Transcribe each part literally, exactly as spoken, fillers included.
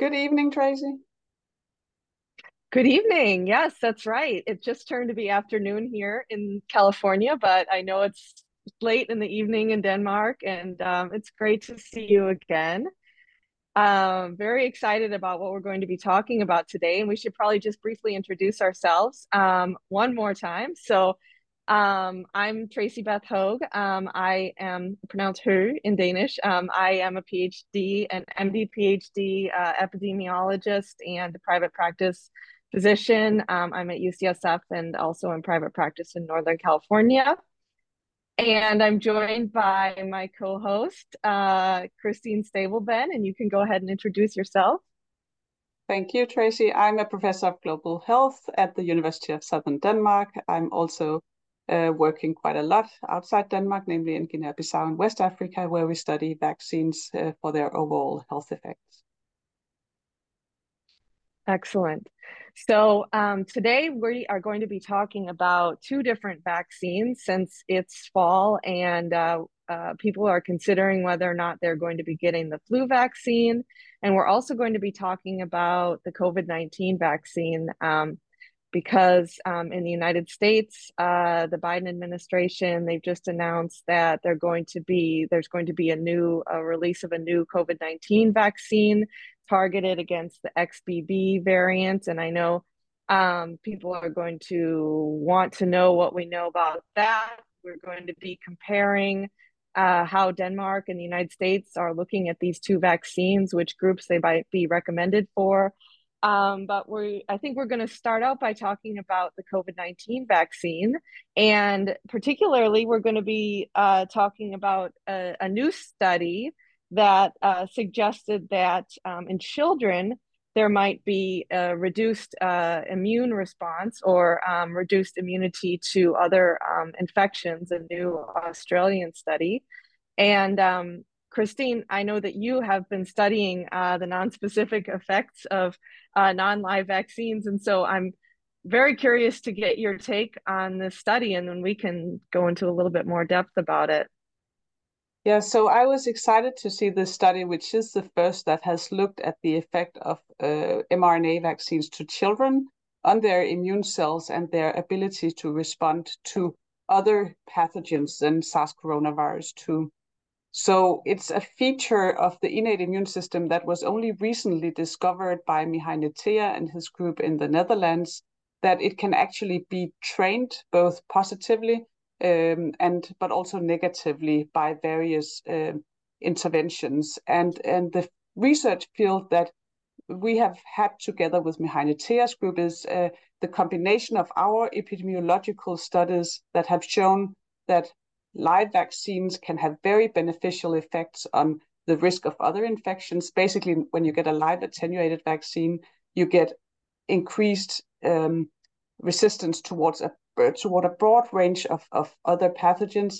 Good evening, Tracy. Good evening. Yes, that's right. It just turned to be afternoon here in California, but I know it's late in the evening in Denmark, and um, it's great to see you again. Um, very excited about what we're going to be talking about today, and we should probably just briefly introduce ourselves um, one more time. So um, I'm Tracy Beth Hogue. Um, I am pronounced Hogue in Danish. Um, I am a PhD, an M D PhD uh, epidemiologist and a private practice physician. Um, I'm at U C S F and also in private practice in Northern California. And I'm joined by my co-host, uh, Christine Stabell Benn, and you can go ahead and introduce yourself. Thank you, Tracy. I'm a professor of global health at the University of Southern Denmark. I'm also uh, working quite a lot outside Denmark, namely in Guinea-Bissau in West Africa, where we study vaccines uh, for their overall health effects. Excellent. So um, today we are going to be talking about two different vaccines since it's fall and uh, uh, people are considering whether or not they're going to be getting the flu vaccine. And we're also going to be talking about the COVID nineteen vaccine um, because um, in the United States, uh, the Biden administration, they've just announced that they're going to be, there's going to be a new a release of a new COVID nineteen vaccine targeted against the X B B variant. And I know um, people are going to want to know what we know about that. We're going to be comparing uh, how Denmark and the United States are looking at these two vaccines, which groups they might be recommended for. Um, but we, I think we're going to start out by talking about the COVID nineteen vaccine. And particularly, we're going to be uh, talking about a, a new study that uh, suggested that um, in children, there might be a reduced uh, immune response or um, reduced immunity to other um, infections, a new Australian study. And um, Christine, I know that you have been studying uh, the nonspecific effects of uh, non-live vaccines. And so I'm very curious to get your take on this study, and then we can go into a little bit more depth about it. Yeah, so I was excited to see this study, which is the first that has looked at the effect of uh, mRNA vaccines to children on their immune cells and their ability to respond to other pathogens than SARS coronavirus two. So it's a feature of the innate immune system that was only recently discovered by Mihai Netea and his group in the Netherlands, that it can actually be trained both positively Um, and but also negatively by various uh, interventions. And, and the research field that we have had together with Mihai Netea's group is uh, the combination of our epidemiological studies that have shown that live vaccines can have very beneficial effects on the risk of other infections. Basically, when you get a live attenuated vaccine, you get increased um, resistance towards a toward a broad range of, of other pathogens.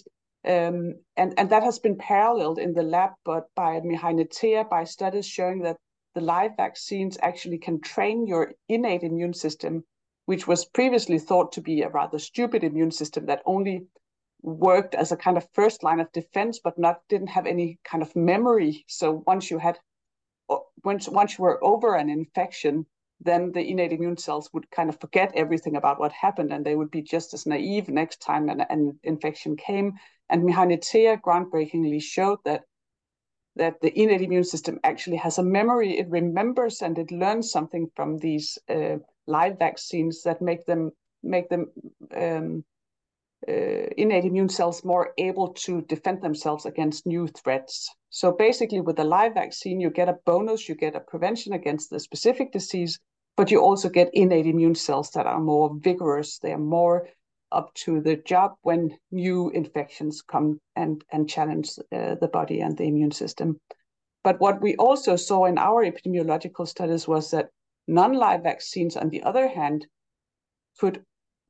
Um, and, and that has been paralleled in the lab but by Mihai Netea, by studies showing that the live vaccines actually can train your innate immune system, which was previously thought to be a rather stupid immune system that only worked as a kind of first line of defense, but not didn't have any kind of memory. So once you had, once, once you were over an infection, then the innate immune cells would kind of forget everything about what happened, and they would be just as naive next time an, an infection came. And Mihai Netea groundbreakingly showed that, that the innate immune system actually has a memory. It remembers and it learns something from these uh, live vaccines that make them, make them um, uh, innate immune cells more able to defend themselves against new threats. So basically with a live vaccine, you get a bonus, you get a prevention against the specific disease, but you also get innate immune cells that are more vigorous. They are more up to the job when new infections come and, and challenge uh, the body and the immune system. But what we also saw in our epidemiological studies was that non-live vaccines, on the other hand, could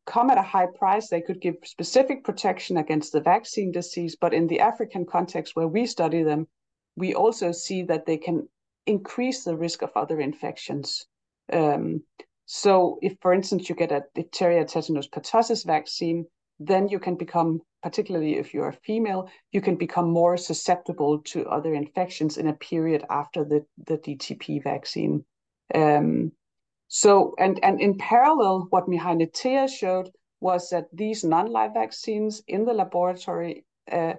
come at a high price. They could give specific protection against the vaccine disease, but in the African context where we study them, we also see that they can increase the risk of other infections. Um, so if, for instance, you get a diphtheria tetanus pertussis vaccine, then you can become particularly if you are female, you can become more susceptible to other infections in a period after the, the D T P vaccine. Um, so, and, and in parallel, what Mihai Netea showed was that these non-live vaccines in the laboratory uh,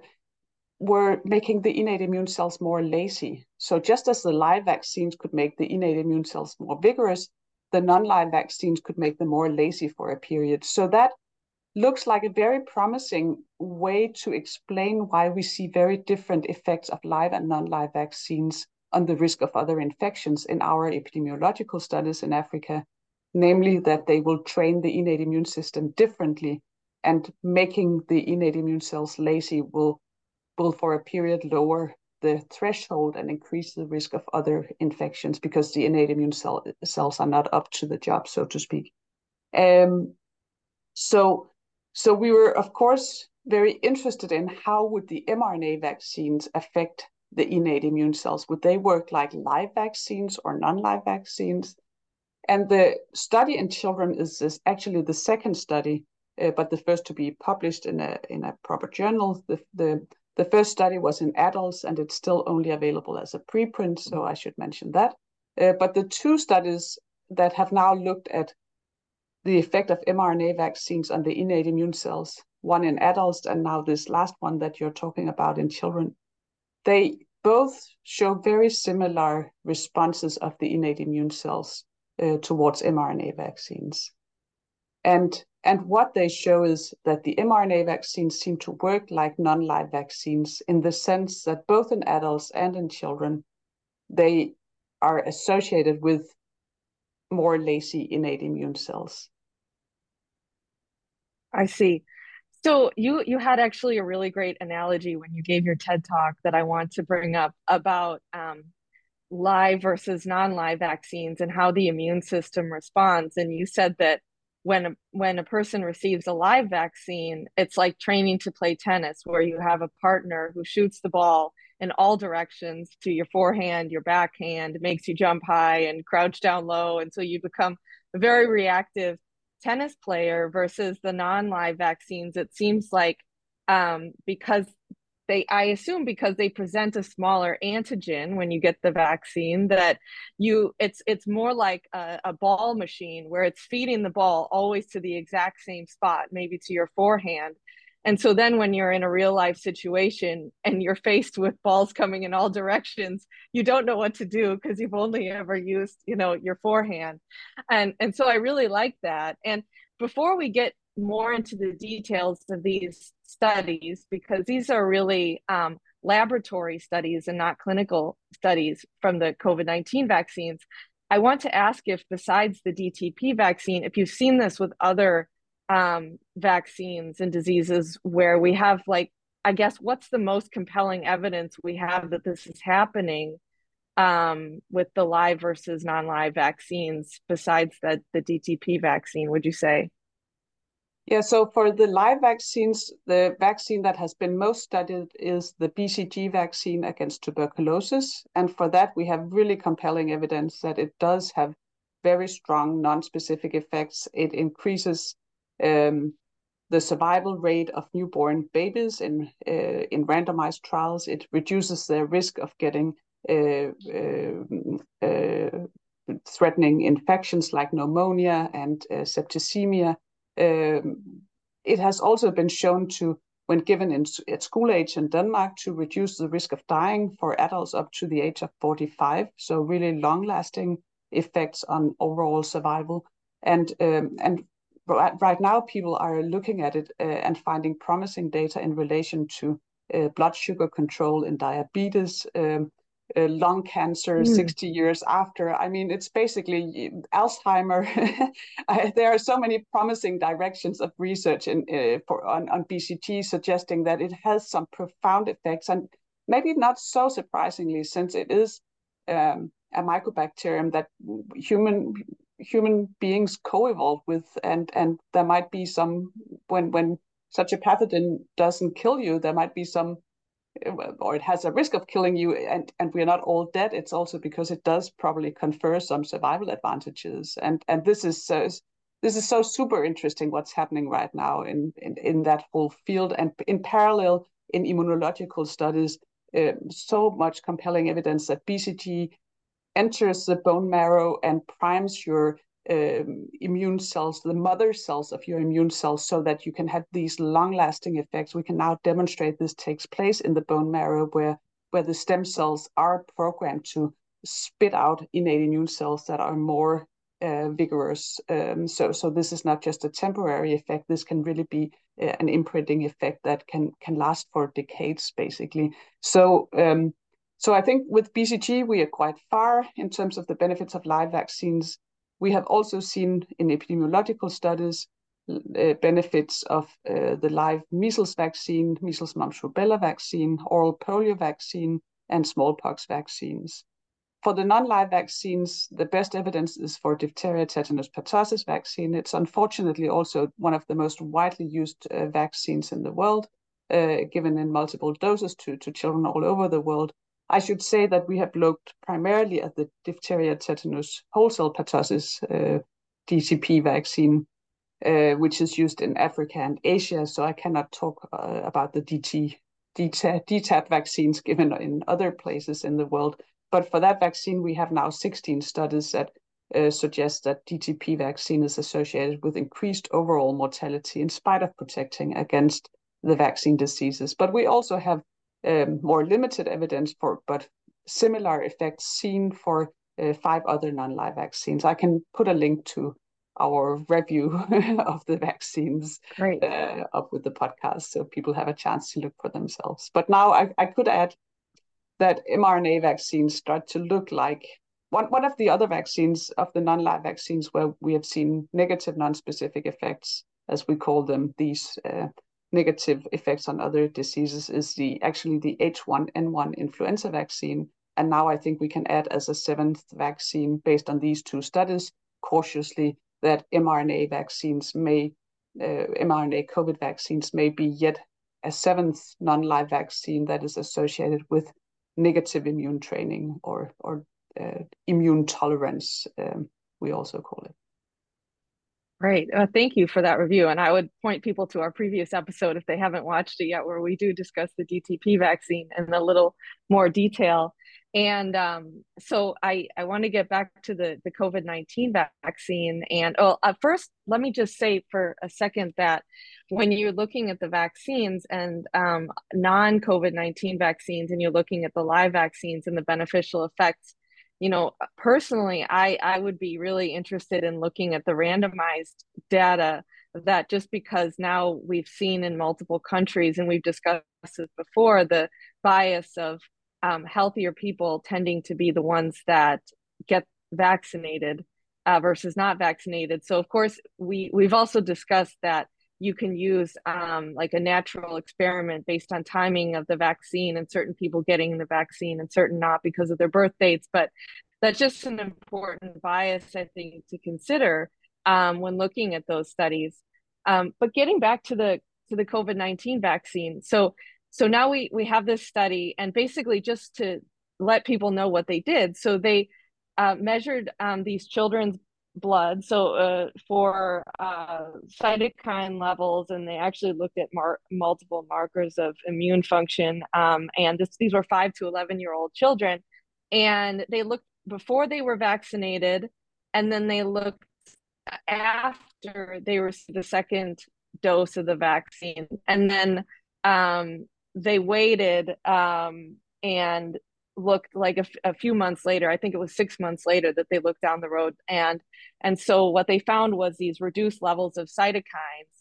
were making the innate immune cells more lazy. So just as the live vaccines could make the innate immune cells more vigorous, the non-live vaccines could make them more lazy for a period. So that looks like a very promising way to explain why we see very different effects of live and non-live vaccines on the risk of other infections in our epidemiological studies in Africa, namely that they will train the innate immune system differently, and making the innate immune cells lazy will, will for a period lower the threshold and increase the risk of other infections because the innate immune cell, cells are not up to the job, so to speak. Um, so, so we were, of course, very interested in how would the mRNA vaccines affect the innate immune cells? Would they work like live vaccines or non-live vaccines? And the study in children is, is actually the second study, uh, but the first to be published in a, in a proper journal. The, the, the first study was in adults, and it's still only available as a preprint, so I should mention that. Uh, but the two studies that have now looked at the effect of mRNA vaccines on the innate immune cells, one in adults and now this last one that you're talking about in children, they both show very similar responses of the innate immune cells uh, towards mRNA vaccines. And, and what they show is that the mRNA vaccines seem to work like non-live vaccines in the sense that both in adults and in children, they are associated with more lazy innate immune cells. I see. So you, you had actually a really great analogy when you gave your TED Talk that I want to bring up about um, live versus non-live vaccines and how the immune system responds. And you said that when a, when a person receives a live vaccine, it's like training to play tennis, where you have a partner who shoots the ball in all directions to your forehand, your backhand, makes you jump high and crouch down low. And so you become a very reactive tennis player. Versus the non-live vaccines, it seems like um, because they, I assume because they present a smaller antigen when you get the vaccine, that you, it's it's more like a, a ball machine where it's feeding the ball always to the exact same spot, maybe to your forehand. And so then when you're in a real life situation and you're faced with balls coming in all directions, you don't know what to do because you've only ever used, you know, your forehand. And, and so I really like that. And before we get more into the details of these studies, because these are really um, laboratory studies and not clinical studies from the COVID nineteen vaccines, I want to ask if besides the D T P vaccine, if you've seen this with other Um, vaccines and diseases where we have, like, I guess, what's the most compelling evidence we have that this is happening um, with the live versus non-live vaccines besides that the D T P vaccine, would you say? Yeah, so for the live vaccines, the vaccine that has been most studied is the B C G vaccine against tuberculosis. And for that, we have really compelling evidence that it does have very strong non-specific effects. It increases Um, the survival rate of newborn babies in uh, in randomized trials. It reduces their risk of getting uh, uh, uh, threatening infections like pneumonia and uh, septicemia. Um, it has also been shown to, when given in, at school age in Denmark, to reduce the risk of dying for adults up to the age of forty-five. So really long-lasting effects on overall survival. And um, and right now, people are looking at it uh, and finding promising data in relation to uh, blood sugar control in diabetes, um, uh, lung cancer mm. sixty years after. I mean, it's basically Alzheimer. I, there are so many promising directions of research in, uh, for, on, on B C G suggesting that it has some profound effects, and maybe not so surprisingly, since it is um, a mycobacterium that human human beings co-evolve with, and and there might be some, when when such a pathogen doesn't kill you, there might be some, or it has a risk of killing you, and and we're not all dead. It's also because it does probably confer some survival advantages, and and this is uh, this is so super interesting what's happening right now in, in, in that whole field. And in parallel, in immunological studies, uh, so much compelling evidence that B C G enters the bone marrow and primes your um, immune cells, the mother cells of your immune cells, so that you can have these long-lasting effects. We can now demonstrate this takes place in the bone marrow where, where the stem cells are programmed to spit out innate immune cells that are more uh, vigorous. Um, so, so this is not just a temporary effect. This can really be uh, an imprinting effect that can, can last for decades, basically. So, um, so I think with B C G, we are quite far in terms of the benefits of live vaccines. We have also seen in epidemiological studies uh, benefits of uh, the live measles vaccine, measles, mumps, rubella vaccine, oral polio vaccine, and smallpox vaccines. For the non-live vaccines, the best evidence is for diphtheria, tetanus, pertussis vaccine. It's unfortunately also one of the most widely used uh, vaccines in the world, uh, given in multiple doses to, to children all over the world. I should say that we have looked primarily at the diphtheria, tetanus, whole cell pertussis uh, D T P vaccine, uh, which is used in Africa and Asia. So I cannot talk uh, about the D T, D T A P vaccines given in other places in the world. But for that vaccine, we have now sixteen studies that uh, suggest that D T P vaccine is associated with increased overall mortality in spite of protecting against the vaccine diseases. But we also have um, more limited evidence for, but similar effects seen for uh, five other non-live vaccines. I can put a link to our review of the vaccines uh, up with the podcast so people have a chance to look for themselves. But now I, I could add that mRNA vaccines start to look like one, one of the other vaccines, of the non-live vaccines, where we have seen negative non-specific effects, as we call them, these uh, negative effects on other diseases, is the actually the H one N one influenza vaccine. And now I think we can add as a seventh vaccine, based on these two studies, cautiously, that mRNA vaccines may, uh, mRNA COVID vaccines may be yet a seventh non-live vaccine that is associated with negative immune training, or or uh, immune tolerance, um, we also call it. Great. Uh, thank you for that review. And I would point people to our previous episode if they haven't watched it yet, where we do discuss the D T P vaccine in a little more detail. And um, so I, I want to get back to the, the COVID nineteen vaccine. And oh, uh, first, let me just say for a second that when you're looking at the vaccines and um, non-COVID nineteen vaccines, and you're looking at the live vaccines and the beneficial effects, you know, personally, I, I would be really interested in looking at the randomized data of that, just because now we've seen in multiple countries, and we've discussed this before, the bias of Um, healthier people tending to be the ones that get vaccinated uh, versus not vaccinated. So of course, we, we've also discussed that you can use um, like a natural experiment based on timing of the vaccine and certain people getting the vaccine and certain not because of their birth dates. But that's just an important bias, I think, to consider um, when looking at those studies. Um, but getting back to the to the COVID nineteen vaccine. So So now we, we have this study, and basically just to let people know what they did. So they uh, measured um, these children's blood so uh, for uh, cytokine levels, and they actually looked at mar multiple markers of immune function. Um, and this, these were five to eleven year old children. And they looked before they were vaccinated, and then they looked after they received the second dose of the vaccine. And then um, they waited um, and looked like a, a few months later, I think it was six months later that they looked down the road. And, and so what they found was these reduced levels of cytokines.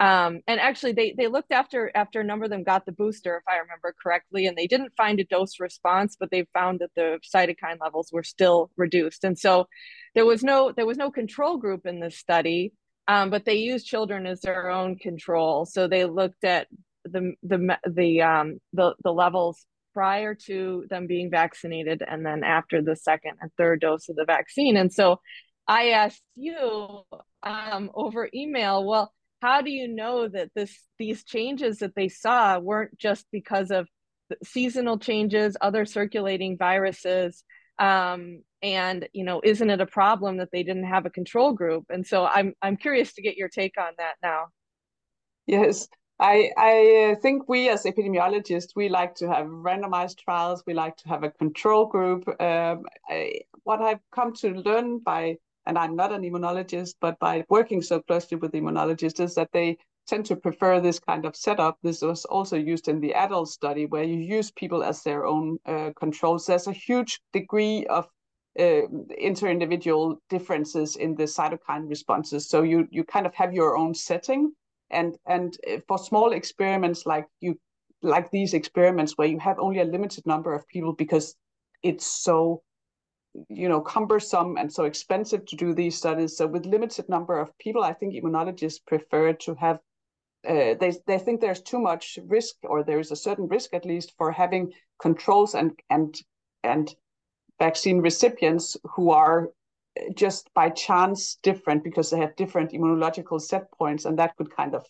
Um, and actually they, they looked after, after a number of them got the booster, if I remember correctly, and they didn't find a dose response, but they found that the cytokine levels were still reduced. And so there was no, there was no control group in this study, um, but they used children as their own control. So they looked at the the the um the the levels prior to them being vaccinated, and then after the second and third dose of the vaccine. And so I asked you um over email, well, how do you know that this these changes that they saw weren't just because of seasonal changes, other circulating viruses, um And, you know, isn't it a problem that they didn't have a control group? And so I'm, I'm curious to get your take on that now. Yes, I, I think we as epidemiologists, we like to have randomized trials. We like to have a control group. Um, I, what I've come to learn by, and I'm not an immunologist, but by working so closely with immunologists, is that they tend to prefer this kind of setup. This was also used in the adult study where you use people as their own uh, controls. There's a huge degree of Uh, inter-individual differences in the cytokine responses. So you you kind of have your own setting, and and for small experiments like you like these experiments where you have only a limited number of people because it's so you know cumbersome and so expensive to do these studies. So with limited number of people, I think immunologists prefer to have. Uh, they they think there's too much risk, or there is a certain risk at least for having controls and and and. vaccine recipients who are just by chance different because they have different immunological set points, and that could kind of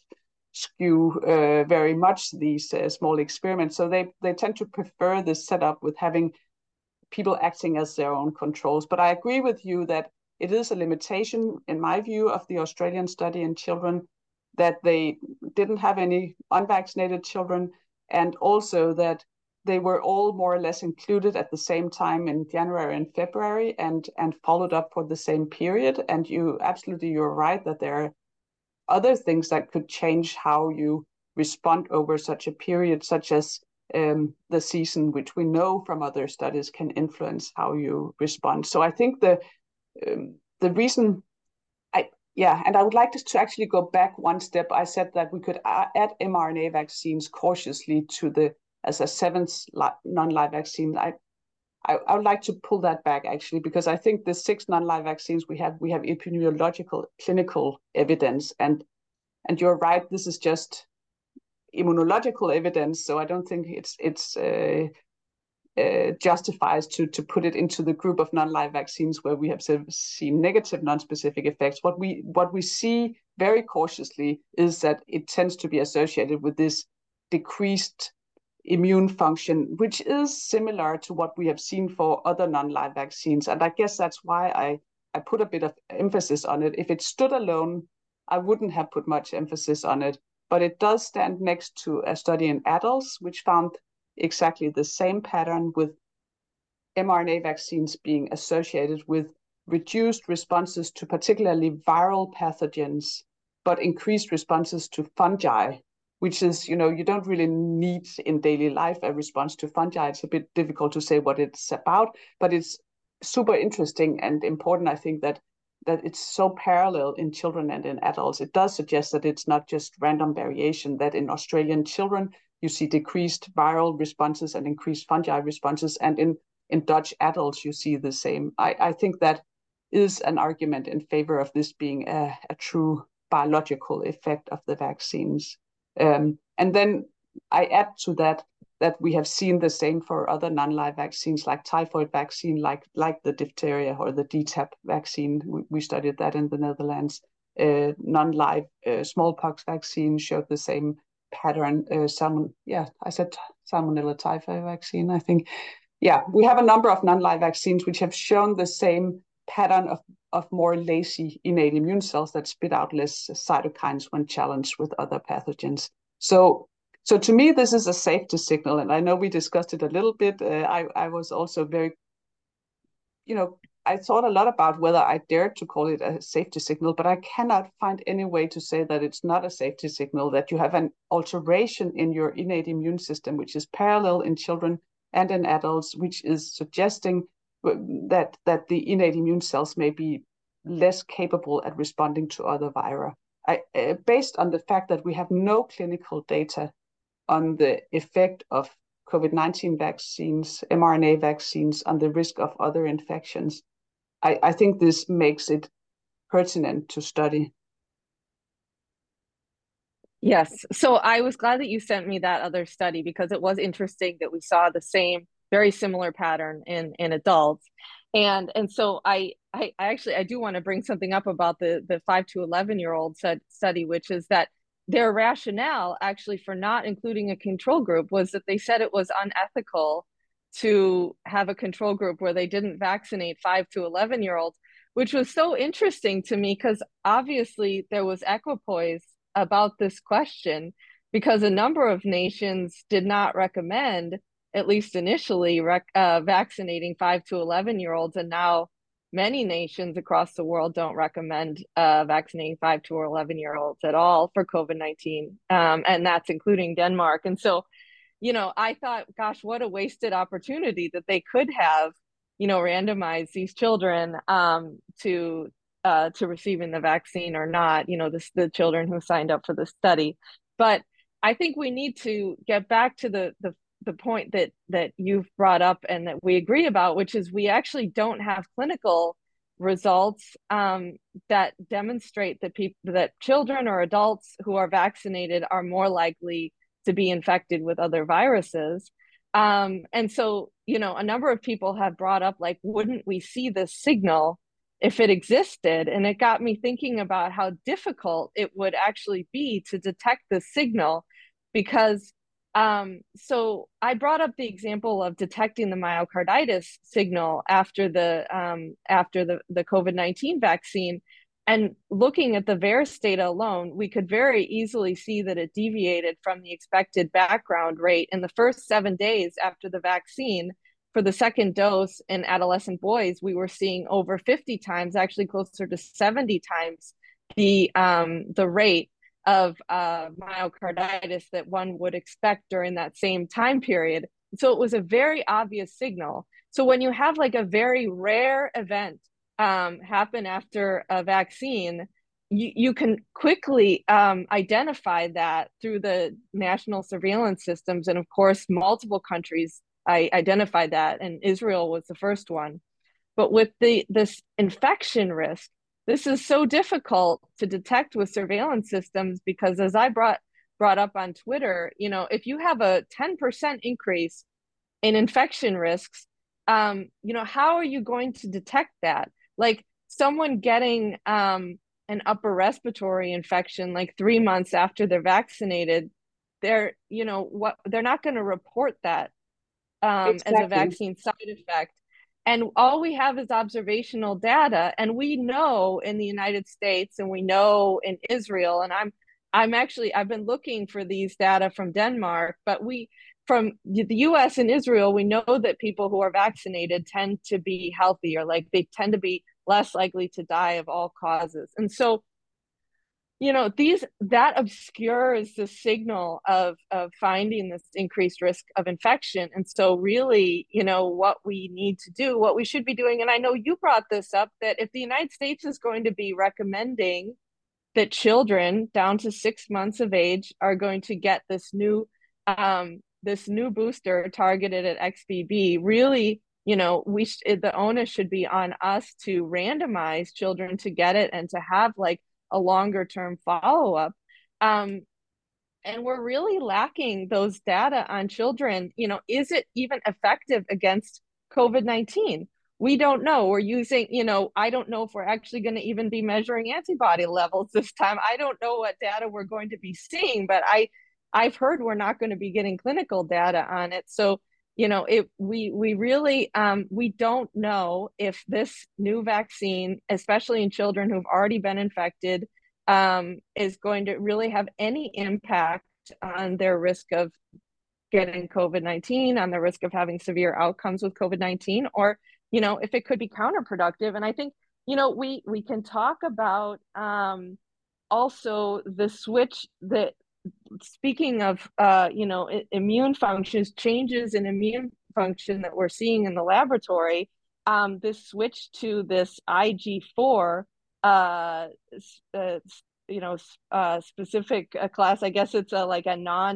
skew uh, very much these uh, small experiments. So they, they tend to prefer this setup with having people acting as their own controls. But I agree with you that it is a limitation, in my view, of the Australian study in children that they didn't have any unvaccinated children, and also that they were all more or less included at the same time in January and February and, and followed up for the same period. And you absolutely, you're right that there are other things that could change how you respond over such a period, such as um, the season, which we know from other studies can influence how you respond. So I think the, um, the reason I, yeah, and I would like to actually go back one step. I said that we could add mRNA vaccines cautiously to the as a seventh non-live vaccine. I, I I would like to pull that back actually, because I think the six non-live vaccines we have, we have epidemiological clinical evidence, and and you're right, this is just immunological evidence. So I don't think it's it's uh, uh, justifies to to put it into the group of non-live vaccines where we have seen negative non-specific effects. What we what we see very cautiously is that it tends to be associated with this decreased immune function, which is similar to what we have seen for other non-live vaccines. And I guess that's why I, I put a bit of emphasis on it. If it stood alone, I wouldn't have put much emphasis on it, but it does stand next to a study in adults, which found exactly the same pattern with mRNA vaccines being associated with reduced responses to particularly viral pathogens, but increased responses to fungi, which is, you know, you don't really need in daily life a response to fungi. It's a bit difficult to say what it's about, but it's super interesting and important, I think, that that it's so parallel in children and in adults. It does suggest that it's not just random variation, that in Australian children, you see decreased viral responses and increased fungi responses. And in, in Dutch adults, you see the same. I, I think that is an argument in favor of this being a, a true biological effect of the vaccines. Um, and then I add to that that we have seen the same for other non-live vaccines like typhoid vaccine, like like the diphtheria or the DTaP vaccine. We, we studied that in the Netherlands. Uh, non-live uh, smallpox vaccine showed the same pattern. Uh, salmon, yeah, I said salmonella typhi vaccine, I think. Yeah, we have a number of non-live vaccines which have shown the same pattern of, of more lazy innate immune cells that spit out less cytokines when challenged with other pathogens. So, so to me, this is a safety signal. And I know we discussed it a little bit. Uh, I, I was also very, you know, I thought a lot about whether I dared to call it a safety signal, but I cannot find any way to say that it's not a safety signal, that you have an alteration in your innate immune system, which is parallel in children and in adults, which is suggesting that that the innate immune cells may be less capable at responding to other vira. I, uh, based on the fact that we have no clinical data on the effect of COVID nineteen vaccines, mRNA vaccines, on the risk of other infections, I, I think this makes it pertinent to study. Yes, so I was glad that you sent me that other study, because it was interesting that we saw the same very similar pattern in, in adults. And, and so I, I actually, I do want to bring something up about the, the five to eleven year old study, which is that their rationale actually for not including a control group was that they said it was unethical to have a control group where they didn't vaccinate five to eleven year olds, which was so interesting to me because obviously there was equipoise about this question because a number of nations did not recommend, at least initially, rec uh, vaccinating five to eleven year olds. And now many nations across the world don't recommend uh, vaccinating five to eleven year olds at all for COVID nineteen. Um, and that's including Denmark. And so, you know, I thought, gosh, what a wasted opportunity that they could have, you know, randomized these children um, to uh, to receiving the vaccine or not, you know, this, the children who signed up for the study. But I think we need to get back to the, the the point that that you've brought up and that we agree about, which is we actually don't have clinical results um, that demonstrate that people, that children or adults who are vaccinated are more likely to be infected with other viruses. Um, and so, you know, a number of people have brought up, like, wouldn't we see this signal if it existed? And it got me thinking about how difficult it would actually be to detect this signal because Um, so I brought up the example of detecting the myocarditis signal after the um, after the, the COVID nineteen vaccine, and looking at the VAERS data alone, we could very easily see that it deviated from the expected background rate in the first seven days after the vaccine. For the second dose in adolescent boys, we were seeing over fifty times, actually closer to seventy times the um, the rate of uh, myocarditis that one would expect during that same time period. So it was a very obvious signal. So when you have like a very rare event um, happen after a vaccine, you, you can quickly um, identify that through the national surveillance systems. And of course, multiple countries I identified that, and Israel was the first one. But with the this infection risk, this is so difficult to detect with surveillance systems because, as I brought brought up on Twitter, you know, if you have a ten percent increase in infection risks, um, you know, how are you going to detect that? Like someone getting um, an upper respiratory infection, like three months after they're vaccinated, they're, you know, what they're not going to report that um, exactly. as a vaccine side effect. And all we have is observational data. And we know in the United States and we know in Israel, and I'm I'm actually, I've been looking for these data from Denmark, but we, from the U S and Israel, we know that people who are vaccinated tend to be healthier, like they tend to be less likely to die of all causes. And so, you know, these, that obscures the signal of, of finding this increased risk of infection. And so really, you know, what we need to do, what we should be doing, and I know you brought this up, that if the United States is going to be recommending that children down to six months of age are going to get this new, um, this new booster targeted at X B B, really, you know, we sh the onus should be on us to randomize children to get it and to have like a longer term follow-up. Um, and we're really lacking those data on children. You know, is it even effective against COVID nineteen? We don't know. We're using, you know, I don't know if we're actually going to even be measuring antibody levels this time. I don't know what data we're going to be seeing, but I, I've heard we're not going to be getting clinical data on it. So, you know, it, we, we really, um, we don't know if this new vaccine, especially in children who've already been infected, um, is going to really have any impact on their risk of getting COVID nineteen, on the risk of having severe outcomes with COVID nineteen, or, you know, if it could be counterproductive. And I think, you know, we, we can talk about um, also the switch that, speaking of, uh, you know, immune functions, changes in immune function that we're seeing in the laboratory, um, this switch to this I G four, uh, uh, you know, uh, specific uh, class, I guess it's a, like a non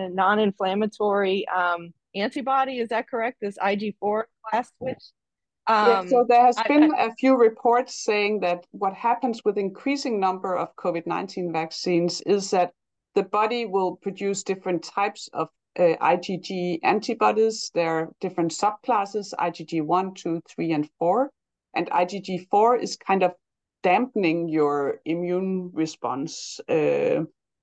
a non-inflammatory um, antibody, is that correct? This I G four class switch? Um, yeah, so there has I, been I, a few reports saying that what happens with increasing number of COVID nineteen vaccines is that the body will produce different types of uh, IgG antibodies. There are different subclasses, I G G one, two, three, and four. And I G G four is kind of dampening your immune response uh,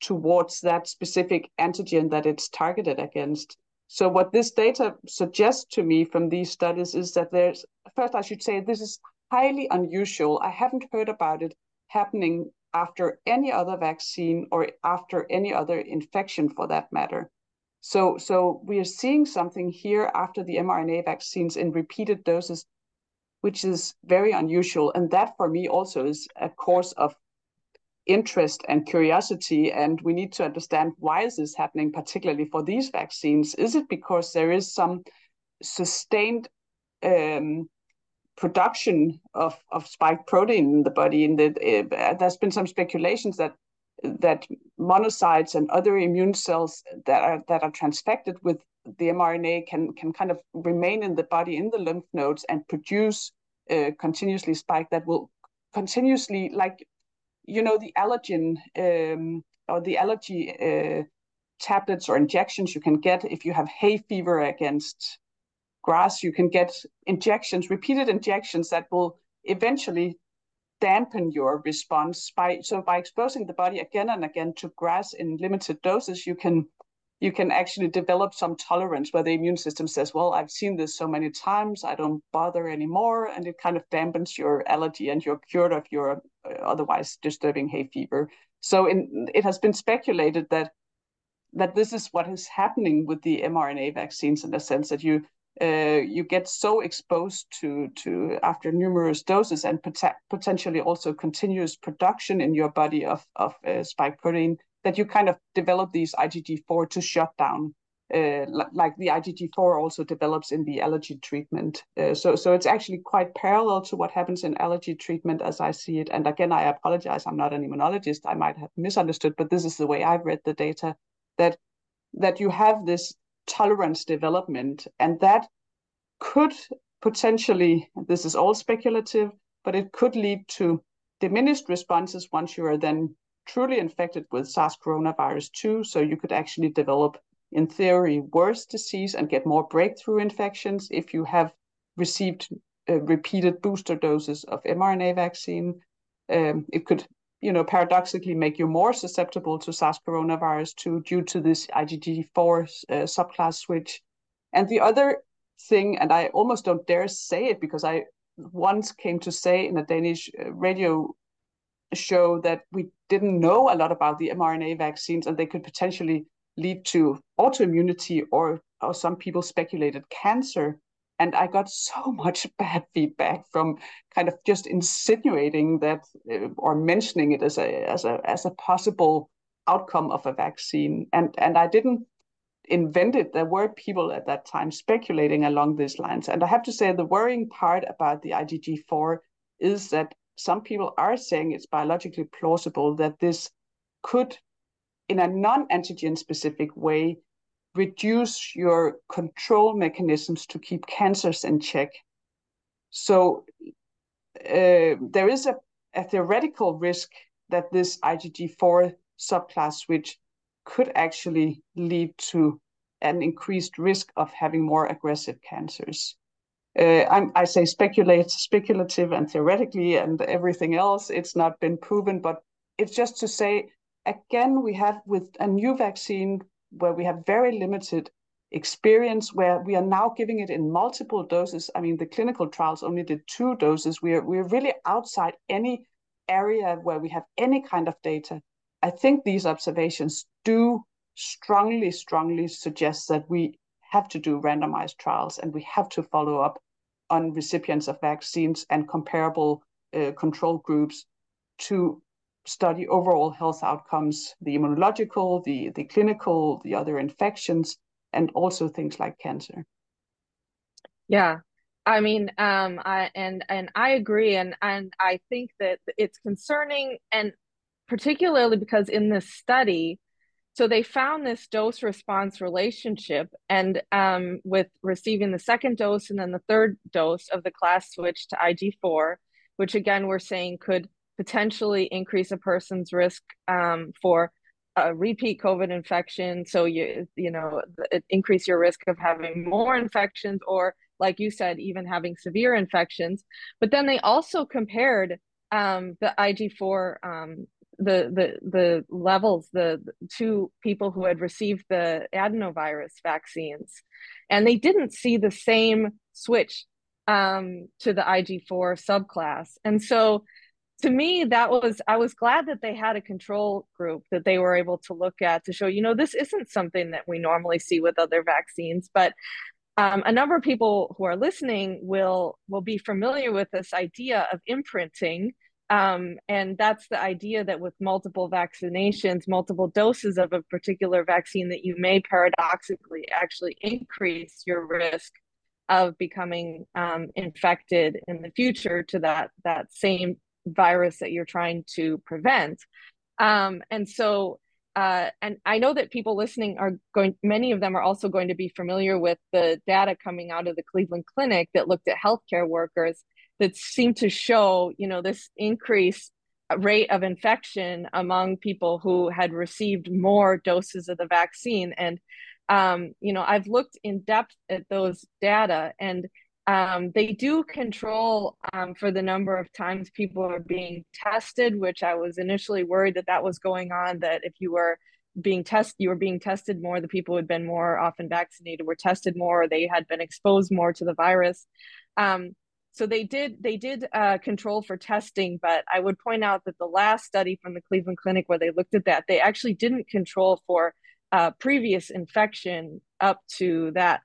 towards that specific antigen that it's targeted against. So what this data suggests to me from these studies is that there's, first I should say, this is highly unusual. I haven't heard about it happening after any other vaccine or after any other infection for that matter. So, so we are seeing something here after the mRNA vaccines in repeated doses, which is very unusual. And that for me also is a cause of interest and curiosity, and we need to understand why is this happening, particularly for these vaccines. Is it because there is some sustained um, production of, of spike protein in the body? In the, uh, there's been some speculations that that monocytes and other immune cells that are that are transfected with the mRNA can can kind of remain in the body in the lymph nodes and produce uh, continuously spike that will continuously, like, you know, the allergen um, or the allergy uh, tablets or injections you can get if you have hay fever against grass, you can get injections, repeated injections that will eventually dampen your response. By, so by exposing the body again and again to grass in limited doses, you can, you can actually develop some tolerance where the immune system says, well, I've seen this so many times, I don't bother anymore, and it kind of dampens your allergy and you're cured of your otherwise disturbing hay fever. So in, it has been speculated that that this is what is happening with the mRNA vaccines, in the sense that you uh, you get so exposed to, to after numerous doses and pot- potentially also continuous production in your body of, of uh, spike protein, that you kind of develop these I G G four to shut down, uh, like the I G G four also develops in the allergy treatment. Uh, so, so it's actually quite parallel to what happens in allergy treatment as I see it. And again, I apologize, I'm not an immunologist, I might have misunderstood, but this is the way I've read the data, that, that you have this tolerance development, and that could potentially, this is all speculative, but it could lead to diminished responses once you are then truly infected with SARS coronavirus two, so you could actually develop, in theory, worse disease and get more breakthrough infections if you have received uh, repeated booster doses of mRNA vaccine. Um, it could, you know, paradoxically make you more susceptible to SARS coronavirus two due to this I G G four uh, subclass switch. And the other thing, and I almost don't dare say it because I once came to say in a Danish radio show that we didn't know a lot about the mRNA vaccines and they could potentially lead to autoimmunity or, or some people speculated cancer. And I got so much bad feedback from kind of just insinuating that or mentioning it as a as a as a possible outcome of a vaccine. And and I didn't invent it. There were people at that time speculating along these lines. And I have to say the worrying part about the I G G four is that some people are saying it's biologically plausible that this could, in a non-antigen specific way, reduce your control mechanisms to keep cancers in check. So uh, there is a, a theoretical risk that this I G G four subclass switch could actually lead to an increased risk of having more aggressive cancers. Uh, I'm, I say speculate, speculative and theoretically and everything else. It's not been proven, but it's just to say, again, we have with a new vaccine where we have very limited experience, where we are now giving it in multiple doses. I mean, the clinical trials only did two doses. We are, we're really outside any area where we have any kind of data. I think these observations do strongly, strongly suggest that we have to do randomized trials and we have to follow up on recipients of vaccines and comparable uh, control groups to study overall health outcomes, the immunological, the, the clinical, the other infections, and also things like cancer. Yeah, I mean, um, I, and, and I agree. And, and I think that it's concerning, and particularly because in this study, so they found this dose response relationship, and um, with receiving the second dose and then the third dose of the class switch to I G four, which again, we're saying could potentially increase a person's risk um, for a repeat COVID infection. So, you, you know, it increase your risk of having more infections, or like you said, even having severe infections. But then they also compared um, the I G four um, the, the, the levels, the, the two people who had received the adenovirus vaccines, and they didn't see the same switch um, to the I G four subclass. And so to me, that was, I was glad that they had a control group that they were able to look at to show, you know, this isn't something that we normally see with other vaccines, but Um, a number of people who are listening will will be familiar with this idea of imprinting. Um, and that's the idea that with multiple vaccinations, multiple doses of a particular vaccine, that you may paradoxically actually increase your risk of becoming um, infected in the future to that, that same virus that you're trying to prevent. Um, and so Uh, and I know that people listening are going, many of them are also going to be familiar with the data coming out of the Cleveland Clinic that looked at healthcare workers that seemed to show, you know, this increased rate of infection among people who had received more doses of the vaccine. And, um, you know, I've looked in depth at those data, and um, they do control um, for the number of times people are being tested, which I was initially worried that that was going on, that if you were being tested, you were being tested more, the people who had been more often vaccinated were tested more, or they had been exposed more to the virus. Um, so they did, they did uh, control for testing, but I would point out that the last study from the Cleveland Clinic where they looked at that, they actually didn't control for uh, previous infection up to that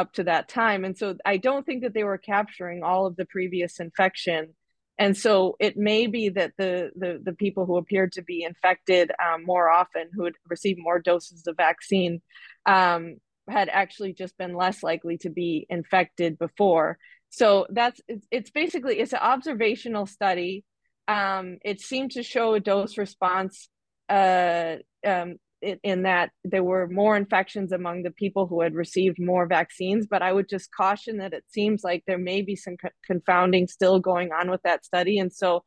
up to that time. And so I don't think that they were capturing all of the previous infection. And so it may be that the the, the people who appeared to be infected um, more often, who had received more doses of vaccine, um, had actually just been less likely to be infected before. So that's, it's, it's basically, it's an observational study. Um, it seemed to show a dose response uh, um, in that there were more infections among the people who had received more vaccines. But I would just caution that it seems like there may be some confounding still going on with that study. And so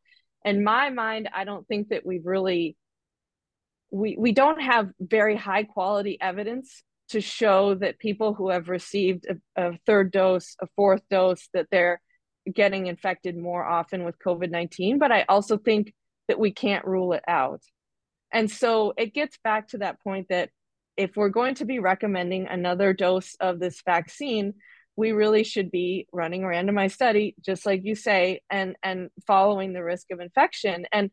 in my mind, I don't think that we've really, we, we don't have very high quality evidence to show that people who have received a, a third dose, a fourth dose, that they're getting infected more often with COVID nineteen. But I also think that we can't rule it out. And so it gets back to that point that if we're going to be recommending another dose of this vaccine, we really should be running a randomized study, just like you say, and, and following the risk of infection. And,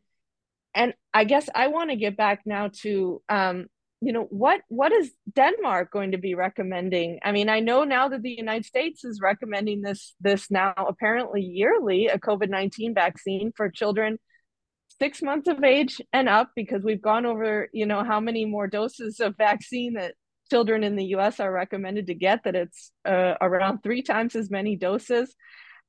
and I guess I want to get back now to, um, you know, what, what is Denmark going to be recommending? I mean, I know now that the United States is recommending this, this now apparently yearly, a COVID nineteen vaccine for children six months of age and up, because we've gone over, you know, how many more doses of vaccine that children in the U S are recommended to get, that it's uh, around three times as many doses.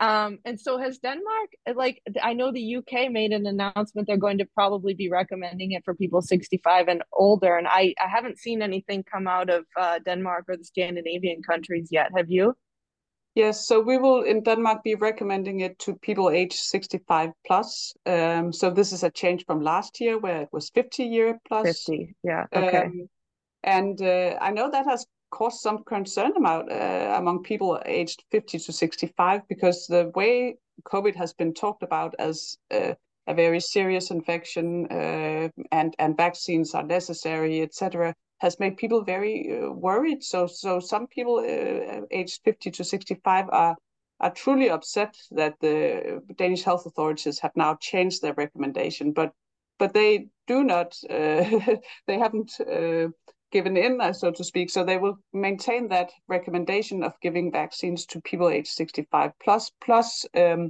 Um, and so has Denmark, like, I know the U K made an announcement, they're going to probably be recommending it for people sixty-five and older. And I, I haven't seen anything come out of uh, Denmark or the Scandinavian countries yet. Have you? Yes, so we will in Denmark be recommending it to people age sixty-five plus. Um, so this is a change from last year where it was fifty year plus. fifty, yeah, okay. Um, and uh, I know that has caused some concern about uh, among people aged fifty to sixty-five, because the way COVID has been talked about as uh, a very serious infection uh, and and vaccines are necessary, et cetera, has made people very uh, worried. So, so some people uh, aged fifty to sixty-five are are truly upset that the Danish health authorities have now changed their recommendation. But, but they do not. Uh, they haven't uh, given in, uh, so to speak. So they will maintain that recommendation of giving vaccines to people aged sixty-five plus, plus um,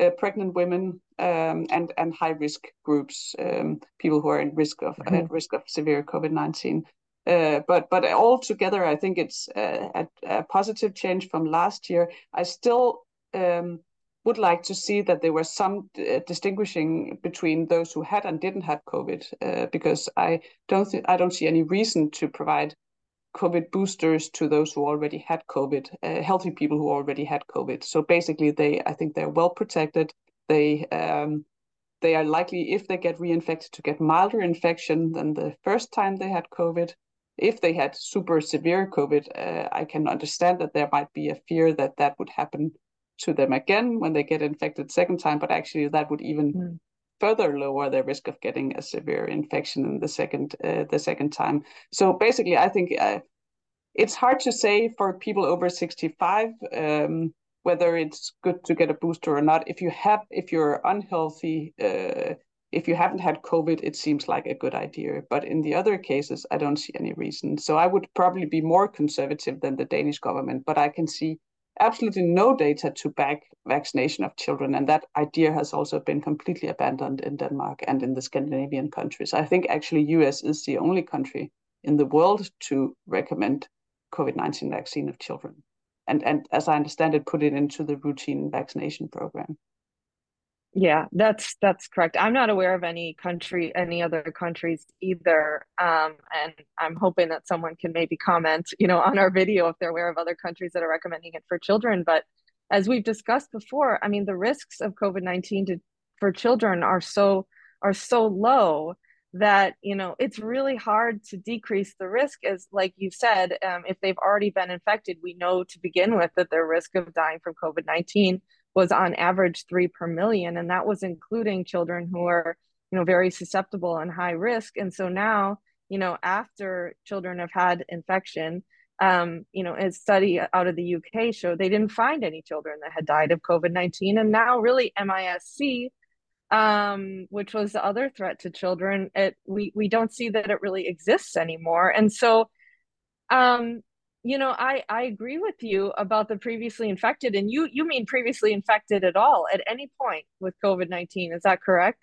uh, pregnant women um, and and high risk groups, um, people who are in risk of mm-hmm. at risk of severe COVID nineteen. Uh, but but altogether, I think it's a, a, a positive change from last year. I still um, would like to see that there was some uh, distinguishing between those who had and didn't have COVID, uh, because I don't th- I don't see any reason to provide COVID boosters to those who already had COVID, uh, healthy people who already had COVID. So basically, they I think they're well protected. They um, they are likely, if they get reinfected, to get milder infection than the first time they had COVID. If they had super severe COVID, uh, I can understand that there might be a fear that that would happen to them again when they get infected second time, but actually that would even mm. further lower their risk of getting a severe infection in the second uh, the second time. So basically, I think uh, it's hard to say for people over sixty-five um, whether it's good to get a booster or not. If you have, if you're unhealthy, uh, if you haven't had COVID, it seems like a good idea. But in the other cases, I don't see any reason. So I would probably be more conservative than the Danish government, but I can see absolutely no data to back vaccination of children. And that idea has also been completely abandoned in Denmark and in the Scandinavian countries. I think actually U S is the only country in the world to recommend COVID nineteen vaccine of children. And, and as I understand it, put it into the routine vaccination program. Yeah, that's that's correct. I'm not aware of any country, any other countries either. Um, and I'm hoping that someone can maybe comment, you know, on our video if they're aware of other countries that are recommending it for children. But as we've discussed before, I mean, the risks of COVID nineteen to, for children are so are so low that, you know, it's really hard to decrease the risk. As like you said, um, if they've already been infected, we know to begin with that their risk of dying from COVID nineteen was on average three per million. And that was including children who are, you know, very susceptible and high risk. And so now, you know, after children have had infection, um, you know, a study out of the U K showed they didn't find any children that had died of COVID nineteen. And now really M I S C, um, which was the other threat to children, it, we, we don't see that it really exists anymore. And so, um, you know, I, I agree with you about the previously infected, and you, you mean previously infected at all, at any point with COVID nineteen, is that correct?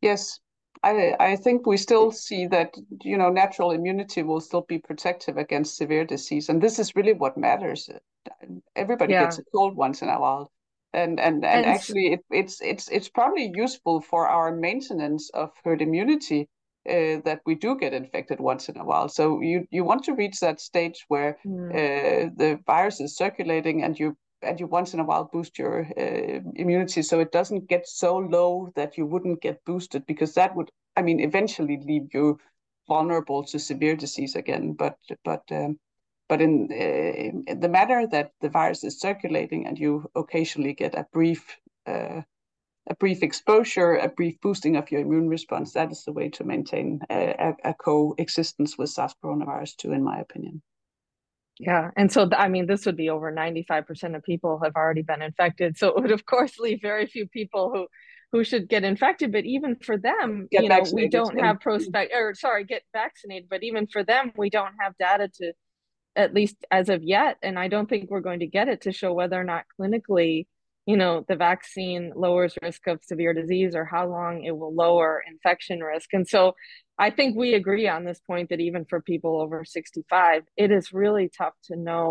Yes, I, I think we still see that, you know, natural immunity will still be protective against severe disease. And this is really what matters. Everybody yeah. gets a cold once in a while. And, and, and, and actually, it, it's, it's, it's probably useful for our maintenance of herd immunity Uh, that we do get infected once in a while. So you you want to reach that stage where mm. uh, the virus is circulating, and you and you once in a while boost your uh, immunity so it doesn't get so low that you wouldn't get boosted, because that would, I mean, eventually leave you vulnerable to severe disease again. But but um, but in, uh, in the matter that the virus is circulating and you occasionally get a brief Uh, a brief exposure, a brief boosting of your immune response, that is the way to maintain a, a, a coexistence with SARS coronavirus two, in my opinion. Yeah, and so, I mean, this would be over ninety-five percent of people have already been infected. So it would, of course, leave very few people who, who should get infected. But even for them, get you know, we don't too. have prospect, or sorry, get vaccinated. But even for them, we don't have data to, at least as of yet, and I don't think we're going to get it, to show whether or not clinically, you know, the vaccine lowers risk of severe disease, or how long it will lower infection risk. And so I think we agree on this point that even for people over sixty-five, it is really tough to know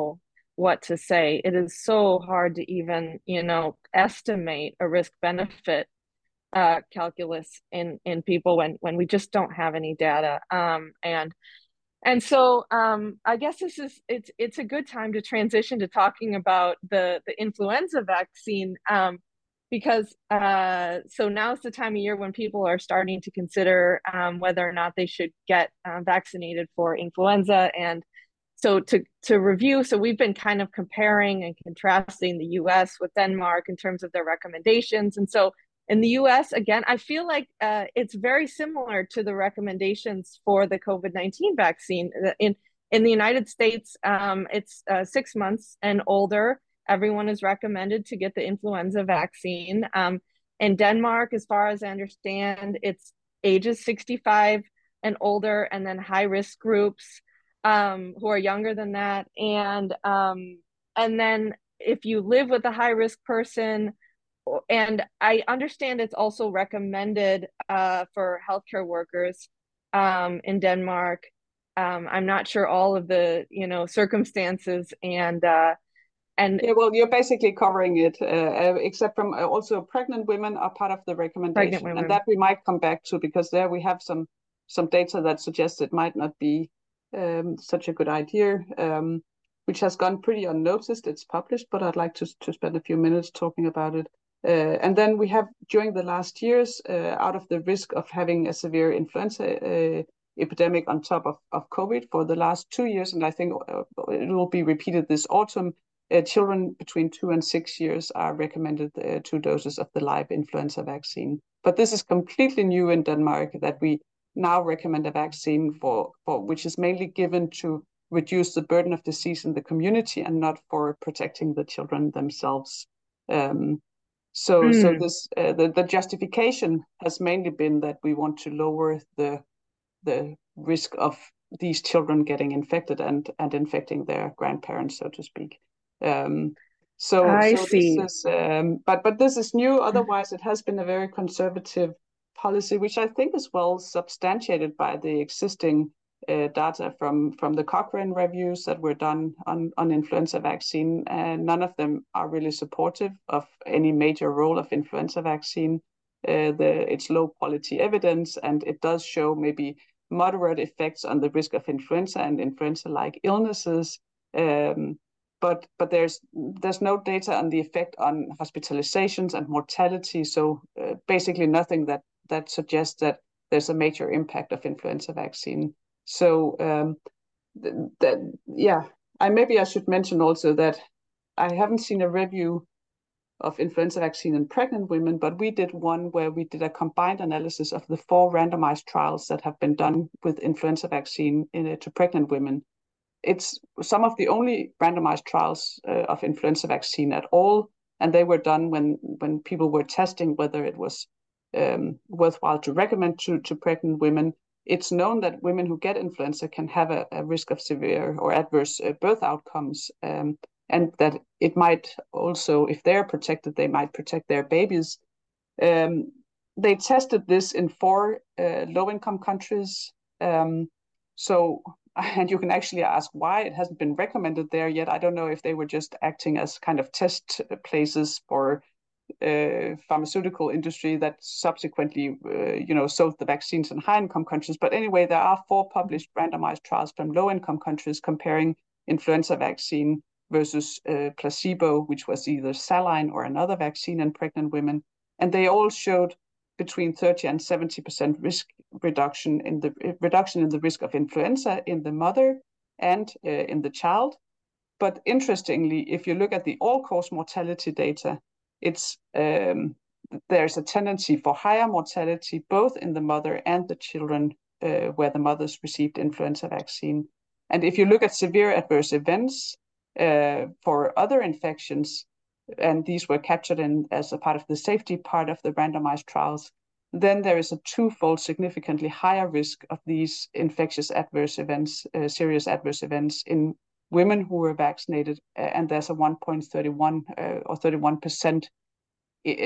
what to say. It is so hard to even, you know, estimate a risk benefit uh, calculus in, in people when, when we just don't have any data. Um, and And so um, I guess this is it's it's a good time to transition to talking about the, the influenza vaccine, um, because uh, so now's the time of year when people are starting to consider um, whether or not they should get uh, vaccinated for influenza. And so to, to review, so we've been kind of comparing and contrasting the U S with Denmark in terms of their recommendations. And so in the U S, again, I feel like uh, it's very similar to the recommendations for the COVID nineteen vaccine. In in the United States, um, it's uh, six months and older. Everyone is recommended to get the influenza vaccine. Um, in Denmark, as far as I understand, it's ages sixty-five and older, and then high risk groups um, who are younger than that. And um, and then if you live with a high risk person, and I understand it's also recommended uh, for healthcare workers um, in Denmark. Um, I'm not sure all of the, you know, circumstances and uh, and yeah, well, you're basically covering it, uh, except from also pregnant women are part of the recommendation, and that we might come back to, because there we have some some data that suggests it might not be um, such a good idea, um, which has gone pretty unnoticed. It's published, but I'd like to to spend a few minutes talking about it. Uh, and then we have, during the last years, uh, out of the risk of having a severe influenza uh, epidemic on top of, of COVID for the last two years, and I think it will be repeated this autumn, uh, children between two and six years are recommended uh, two doses of the live influenza vaccine. But this is completely new in Denmark, that we now recommend a vaccine for, for which is mainly given to reduce the burden of disease in the community and not for protecting the children themselves. Um, so mm. so this uh, the, the justification has mainly been that we want to lower the the risk of these children getting infected and and infecting their grandparents, so to speak. Um, so I so see. This is, um, but but this is new. Otherwise, it has been a very conservative policy, which I think is well substantiated by the existing Uh, data from, from the Cochrane reviews that were done on, on influenza vaccine, and none of them are really supportive of any major role of influenza vaccine. Uh, the, it's low quality evidence, and it does show maybe moderate effects on the risk of influenza and influenza-like illnesses. Um, but but there's, there's no data on the effect on hospitalizations and mortality, so uh, basically nothing that, that suggests that there's a major impact of influenza vaccine. So um, th that yeah, I maybe I should mention also that I haven't seen a review of influenza vaccine in pregnant women, but we did one where we did a combined analysis of the four randomized trials that have been done with influenza vaccine in, uh, to pregnant women. It's some of the only randomized trials uh, of influenza vaccine at all, and they were done when when people were testing whether it was um, worthwhile to recommend to to pregnant women. It's known that women who get influenza can have a, a risk of severe or adverse uh, birth outcomes, um, and that it might also, if they're protected, they might protect their babies. Um, they tested this in four uh, low-income countries. Um, so, and you can actually ask why it hasn't been recommended there yet. I don't know if they were just acting as kind of test places for Uh, pharmaceutical industry that subsequently, uh, you know, sold the vaccines in high-income countries. But anyway, there are four published randomized trials from low-income countries comparing influenza vaccine versus uh, placebo, which was either saline or another vaccine in pregnant women, and they all showed between thirty and seventy percent risk reduction in the uh, reduction in the risk of influenza in the mother and uh, in the child. But interestingly, if you look at the all-cause mortality data, it's um, there's a tendency for higher mortality both in the mother and the children uh, where the mothers received influenza vaccine. And if you look at severe adverse events uh, for other infections, and these were captured in as a part of the safety part of the randomized trials, then there is a twofold significantly higher risk of these infectious adverse events, uh, serious adverse events in women who were vaccinated, and there's a one point three one uh, or thirty-one percent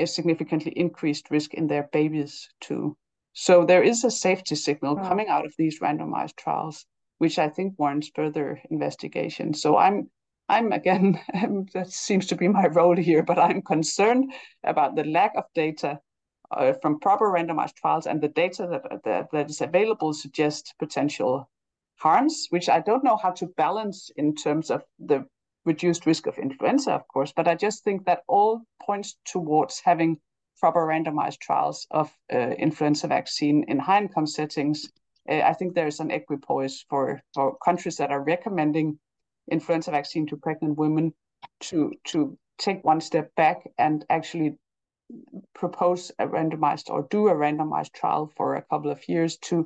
significantly increased risk in their babies too. So there is a safety signal wow. coming out of these randomized trials, which I think warrants further investigation. So I'm, I'm again, that seems to be my role here, but I'm concerned about the lack of data uh, from proper randomized trials, and the data that, that, that is available suggests potential harms, which I don't know how to balance in terms of the reduced risk of influenza, of course, but I just think that all points towards having proper randomized trials of uh, influenza vaccine in high-income settings. Uh, I think there is an equipoise for, for countries that are recommending influenza vaccine to pregnant women to, to take one step back and actually propose a randomized or do a randomized trial for a couple of years to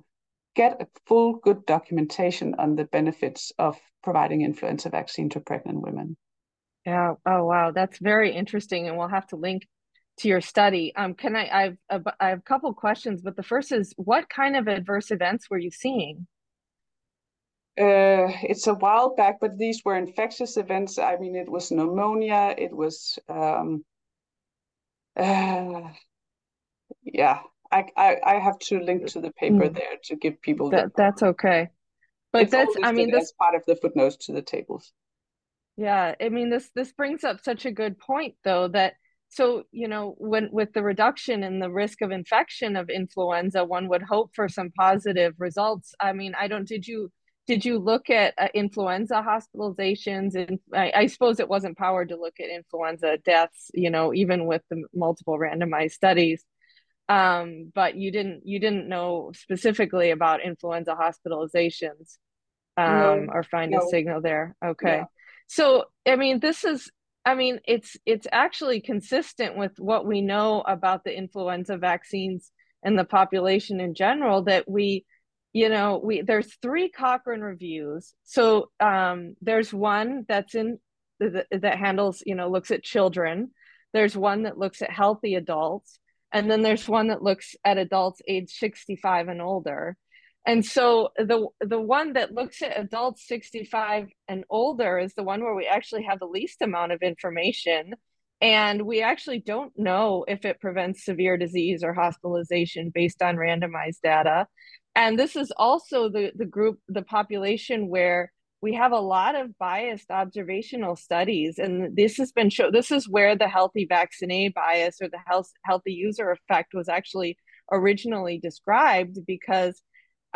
get a full good documentation on the benefits of providing influenza vaccine to pregnant women. Yeah, oh wow, that's very interesting, and we'll have to link to your study. Um, can I, I've, I have a couple questions, but the first is, what kind of adverse events were you seeing? Uh, it's a while back, but these were infectious events. I mean, it was pneumonia, it was, um, uh, yeah. I, I I have to link to the paper there to give people that. The, that's okay, but it's that's I mean that's part of the footnotes to the tables. Yeah, I mean this this brings up such a good point though, that so you know when with the reduction in the risk of infection of influenza, one would hope for some positive results. I mean I don't did you did you look at uh, influenza hospitalizations, and I, I suppose it wasn't powered to look at influenza deaths, you know even with the multiple randomized studies. Um, but you didn't you didn't know specifically about influenza hospitalizations um, no, or find no. a signal there. Okay. Yeah. So, I mean, this is, I mean, it's it's actually consistent with what we know about the influenza vaccines and the population in general, that we, you know, we there's three Cochrane reviews. So um, there's one that's in that, that handles, you know, looks at children. There's one that looks at healthy adults. And then there's one that looks at adults age sixty-five and older. And so the the one that looks at adults sixty-five and older is the one where we actually have the least amount of information. And we actually don't know if it prevents severe disease or hospitalization based on randomized data. And this is also the, the group, the population where we have a lot of biased observational studies. And this has been shown, this is where the healthy vaccinee bias or the health, healthy user effect was actually originally described, because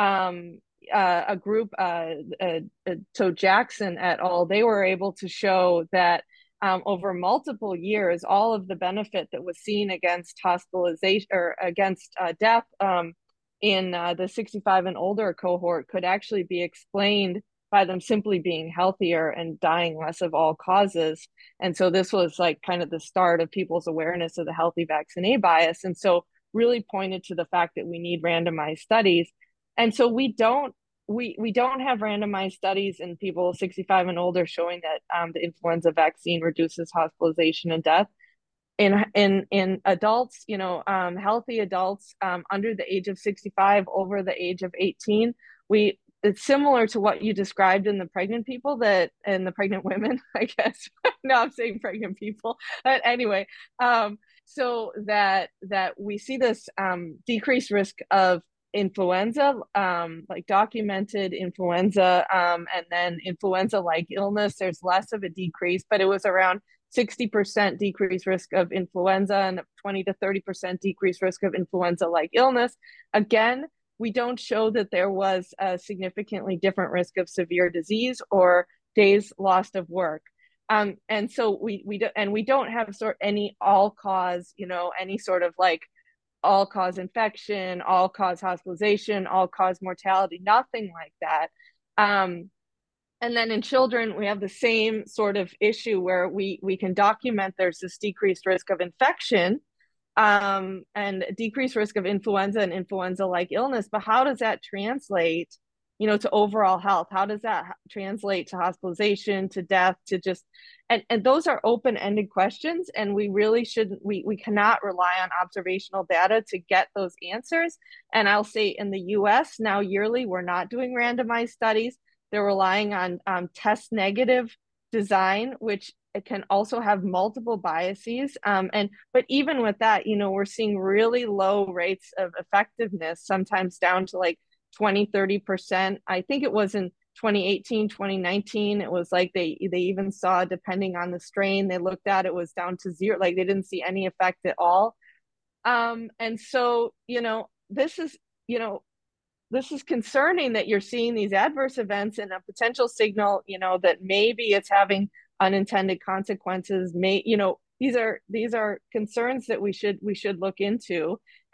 Um, uh, a group, uh, uh, uh, so Jackson et al., they were able to show that um, over multiple years, all of the benefit that was seen against hospitalization or against uh, death um, in uh, the sixty-five and older cohort could actually be explained by them simply being healthier and dying less of all causes. And so this was like kind of the start of people's awareness of the healthy vaccinee bias. And so really pointed to the fact that we need randomized studies. And so we don't we we don't have randomized studies in people sixty-five and older showing that um, the influenza vaccine reduces hospitalization and death. In in in adults, you know, um, healthy adults um, under the age of sixty-five, over the age of eighteen, we it's similar to what you described in the pregnant people that and the pregnant women, I guess. No, I'm saying pregnant people. But anyway, um, so that that we see this um, decreased risk of influenza, um, like documented influenza, um, and then influenza-like illness, there's less of a decrease, but it was around sixty percent decreased risk of influenza and twenty to thirty percent decreased risk of influenza-like illness. Again, we don't show that there was a significantly different risk of severe disease or days lost of work. Um, and so we, we, do, and we don't have sort any all-cause, you know, any sort of like all cause infection, all cause hospitalization, all cause mortality, nothing like that. Um, and then in children, we have the same sort of issue where we, we can document there's this decreased risk of infection um, and decreased risk of influenza and influenza-like illness. But how does that translate, you know, to overall health? How does that translate to hospitalization, to death, to just, and, and those are open-ended questions. And we really shouldn't, we, we cannot rely on observational data to get those answers. And I'll say in the U S now yearly, we're not doing randomized studies. They're relying on um, test negative design, which it can also have multiple biases. Um, and, but even with that, you know, we're seeing really low rates of effectiveness, sometimes down to like twenty, thirty percent. I think it was in twenty eighteen, twenty nineteen, it was like they they even saw, depending on the strain they looked at, it was down to zero, like they didn't see any effect at all. Um, and so, you know, this is, you know, this is concerning that you're seeing these adverse events and a potential signal, you know, that maybe it's having unintended consequences, may, you know, These are these are concerns that we should we should look into,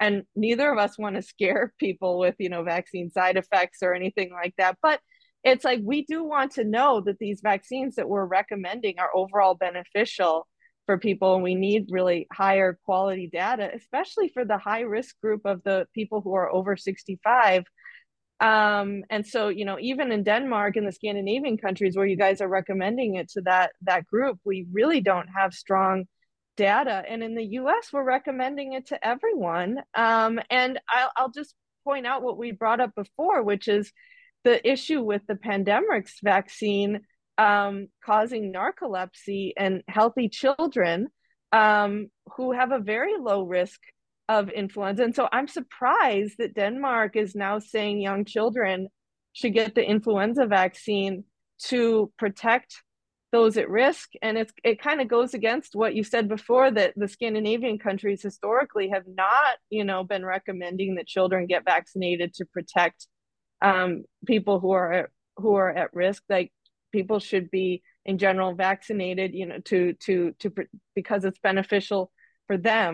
and neither of us want to scare people with, you know, vaccine side effects or anything like that. But it's like we do want to know that these vaccines that we're recommending are overall beneficial for people, and we need really higher quality data, especially for the high risk group of the people who are over sixty-five. Um, and so, you know, even in Denmark and the Scandinavian countries where you guys are recommending it to that that group, we really don't have strong data. And in the U S, we're recommending it to everyone. Um, and I'll, I'll just point out what we brought up before, which is the issue with the Pandemrix vaccine um, causing narcolepsy in healthy children um, who have a very low risk of influenza. And so I'm surprised that Denmark is now saying young children should get the influenza vaccine to protect those at risk. And it's, it kind of goes against what you said before, that the Scandinavian countries historically have not, you know, been recommending that children get vaccinated to protect um, people who are at, who are at risk. Like, people should be in general vaccinated, you know, to to to because it's beneficial for them.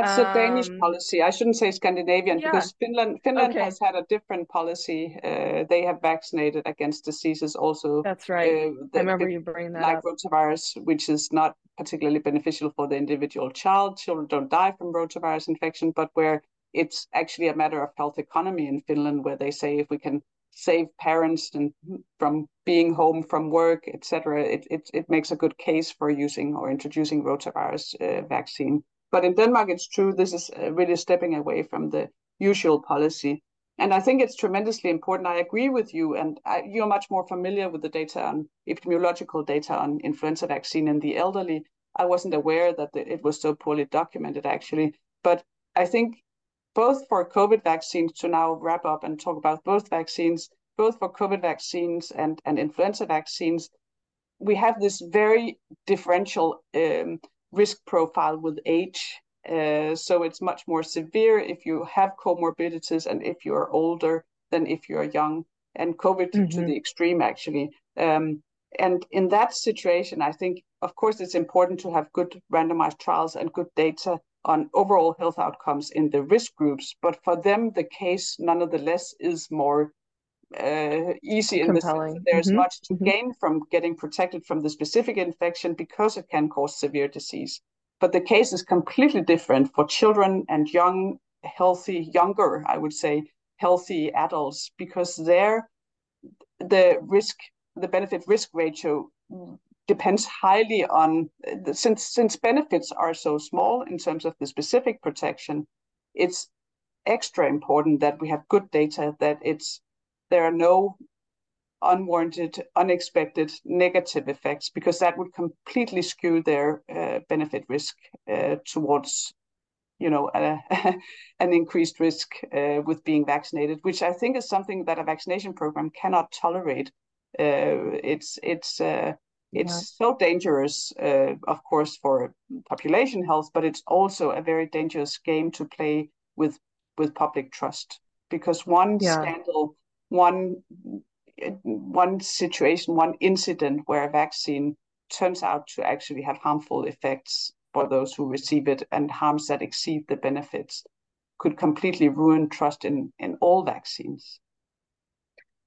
That's um, a Danish policy. I shouldn't say Scandinavian, yeah. because Finland Finland okay. has had a different policy. Uh, they have vaccinated against diseases also. That's right. Uh, the, I remember the, you bringing that like up. Rotavirus, which is not particularly beneficial for the individual child. Children don't die from rotavirus infection, but where it's actually a matter of health economy in Finland, where they say if we can save parents and from being home from work, et cetera, it, it, it makes a good case for using or introducing rotavirus uh, vaccine. But in Denmark, it's true, this is really stepping away from the usual policy. And I think it's tremendously important. I agree with you, and I, you're much more familiar with the data on epidemiological data on influenza vaccine in the elderly. I wasn't aware that the, it was so poorly documented, actually. But I think both for COVID vaccines, to now wrap up and talk about both vaccines, both for COVID vaccines and, and influenza vaccines, we have this very differential um, risk profile with age. Uh, so it's much more severe if you have comorbidities and if you are older than if you are young, and COVID mm-hmm. to the extreme, actually. Um, and in that situation, I think, of course, it's important to have good randomized trials and good data on overall health outcomes in the risk groups. But for them, the case, nonetheless, is more uh, easy in the sense that there's mm-hmm. much to mm-hmm. gain from getting protected from the specific infection because it can cause severe disease. But the case is completely different for children and young, healthy, younger, I would say, healthy adults, because there the risk, the benefit risk ratio depends highly on, the, since, since benefits are so small in terms of the specific protection, it's extra important that we have good data, that it's there are no unwarranted, unexpected negative effects, because that would completely skew their uh, benefit risk uh, towards, you know, a, an increased risk uh, with being vaccinated, which I think is something that a vaccination program cannot tolerate. Uh, it's it's uh, it's yeah. so dangerous, uh, of course, for population health, but it's also a very dangerous game to play with with public trust, because one yeah. scandal, one one situation, one incident where a vaccine turns out to actually have harmful effects for those who receive it, and harms that exceed the benefits, could completely ruin trust in, in all vaccines.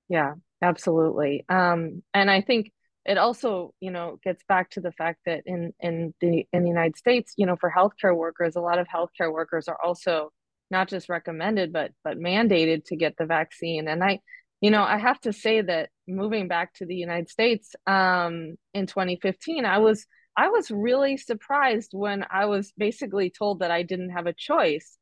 Yeah, absolutely. Um, and I think it also, you know, gets back to the fact that in, in the in the United States, you know, for healthcare workers, a lot of healthcare workers are also not just recommended, but but mandated to get the vaccine. And I You know, I have to say that moving back to the United States um, in twenty fifteen, I was I was really surprised when I was basically told that I didn't have a choice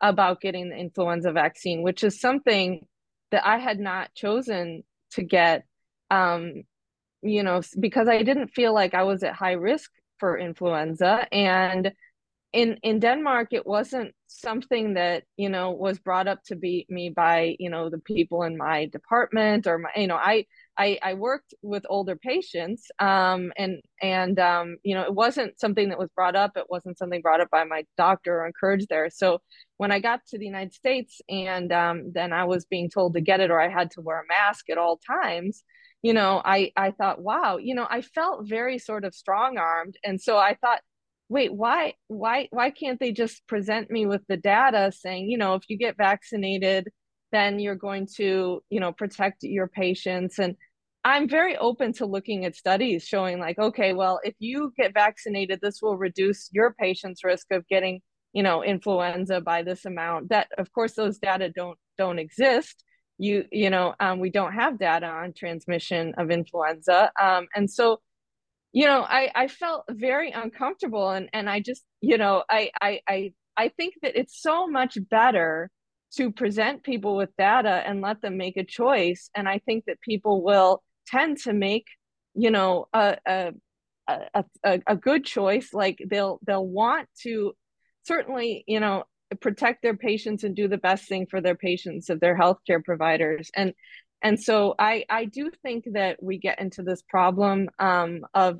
about getting the influenza vaccine, which is something that I had not chosen to get, um, you know, because I didn't feel like I was at high risk for influenza. And in in Denmark, it wasn't something that, you know, was brought up to be me by, you know, the people in my department or my, you know, I, I, I worked with older patients, um, and, and, um, you know, it wasn't something that was brought up. It wasn't something brought up by my doctor or encouraged there. So when I got to the United States and, um, then I was being told to get it, or I had to wear a mask at all times, you know, I, I thought, wow, you know, I felt very sort of strong armed. And so I thought, wait, why, why, why can't they just present me with the data saying, you know, if you get vaccinated, then you're going to, you know, protect your patients. And I'm very open to looking at studies showing like, okay, well, if you get vaccinated, this will reduce your patient's risk of getting, you know, influenza by this amount. That, of course, those data don't, don't exist. You, you know, um, we don't have data on transmission of influenza. Um, and so you know, I, I felt very uncomfortable, and, and I just, you know, I, I, I, I think that it's so much better to present people with data and let them make a choice. And I think that people will tend to make, you know, a, a, a, a, a good choice. Like they'll, they'll want to certainly, you know, protect their patients and do the best thing for their patients of their healthcare providers. And, And so I, I do think that we get into this problem um, of,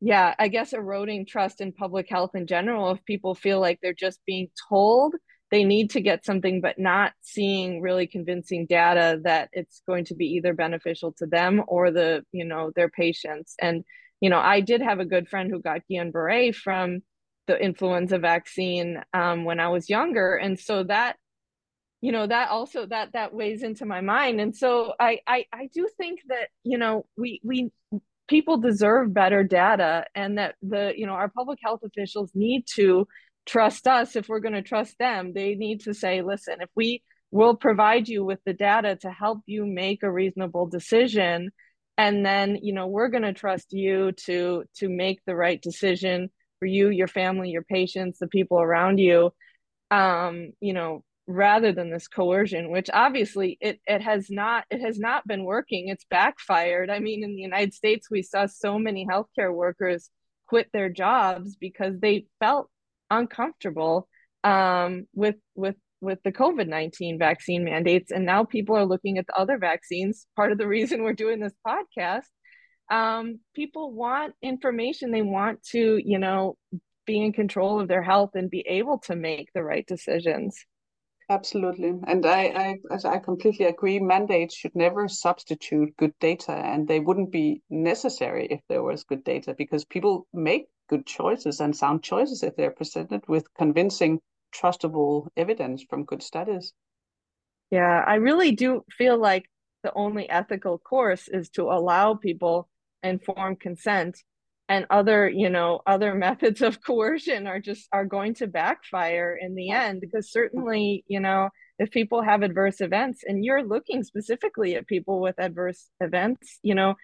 yeah, I guess eroding trust in public health in general, if people feel like they're just being told they need to get something, but not seeing really convincing data that it's going to be either beneficial to them or the, you know, their patients. And, you know, I did have a good friend who got Guillain-Barré from the influenza vaccine um, when I was younger. And so that, you know, that also, that, that weighs into my mind. And so I, I, I do think that, you know, we, we, people deserve better data, and that the, you know, our public health officials need to trust us. If we're going to trust them, they need to say, listen, if we will provide you with the data to help you make a reasonable decision, and then, you know, we're going to trust you to, to make the right decision for you, your family, your patients, the people around you, um, you know, rather than this coercion, which obviously it it has not it has not been working. It's backfired. I mean, in the United States, we saw so many healthcare workers quit their jobs because they felt uncomfortable um, with with with the COVID nineteen vaccine mandates, and now people are looking at the other vaccines. Part of the reason we're doing this podcast, um, people want information. They want to, you know, be in control of their health and be able to make the right decisions. Absolutely. And I, I I completely agree. Mandates should never substitute good data, and they wouldn't be necessary if there was good data, because people make good choices and sound choices if they're presented with convincing, trustable evidence from good studies. Yeah, I really do feel like the only ethical course is to allow people informed consent, and other, you know, other methods of coercion are just, are going to backfire in the end, because certainly, you know, if people have adverse events, and you're looking specifically at people with adverse events, you know,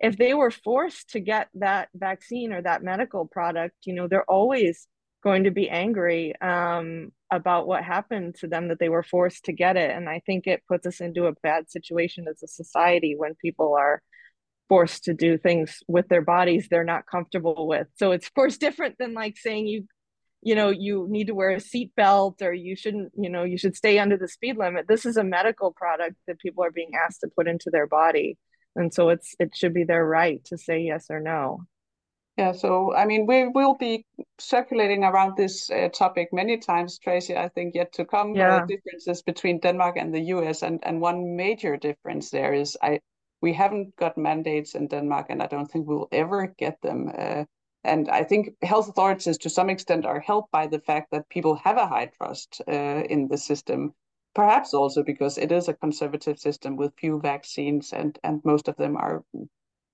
if they were forced to get that vaccine or that medical product, you know, they're always going to be angry um, about what happened to them, that they were forced to get it. And I think it puts us into a bad situation as a society when people are forced to do things with their bodies they're not comfortable with. So it's, of course, different than like saying you, you know, you need to wear a seatbelt, or you shouldn't, you know, you should stay under the speed limit. This is a medical product that people are being asked to put into their body. And so it's, it should be their right to say yes or no. Yeah, so, I mean, we will be circulating around this uh, topic many times, Tracy, I think, yet to come. Yeah. Uh, differences between Denmark and the U S, and, and one major difference there is, I, we haven't got mandates in Denmark, and I don't think we'll ever get them. Uh, and I think health authorities, to some extent, are helped by the fact that people have a high trust uh, in the system, perhaps also because it is a conservative system with few vaccines, and, and most of them are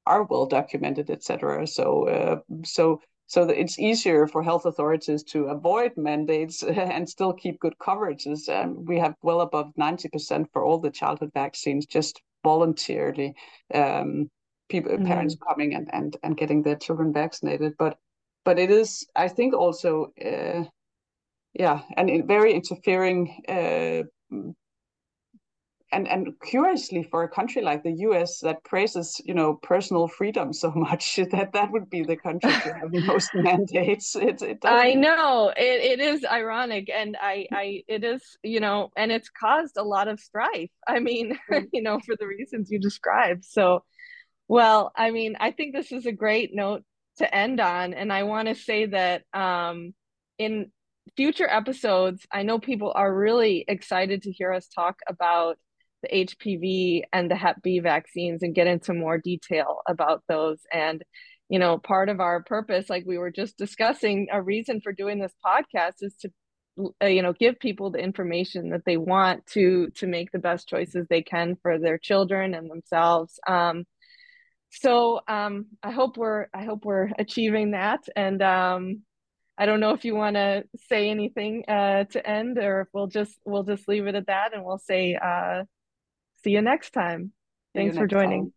are well documented, et cetera. So, uh, so, so it's easier for health authorities to avoid mandates and still keep good coverages. Um, we have well above ninety percent for all the childhood vaccines, just voluntarily, um, people, mm-hmm. parents coming and, and, and getting their children vaccinated. But but it is, I think, also, uh, yeah, and very interfering. Uh, and and curiously, for a country like the U S that praises, you know, personal freedom so much, that that would be the country to have the most mandates. It, it I know it, it is ironic, and I, I it is, you know, and it's caused a lot of strife. I mean, you know, for the reasons you described. So, well, I mean, I think this is a great note to end on, and I want to say that um, in future episodes, I know people are really excited to hear us talk about the H P V and the Hep B vaccines and get into more detail about those. And, you know, part of our purpose, like we were just discussing, a reason for doing this podcast is to, you know, give people the information that they want to, to make the best choices they can for their children and themselves. Um, so um, I hope we're, I hope we're achieving that. And um, I don't know if you want to say anything uh, to end, or if we'll just, we'll just leave it at that, and we'll say, uh, see you next time. Thanks for joining.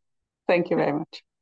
Thank you very much.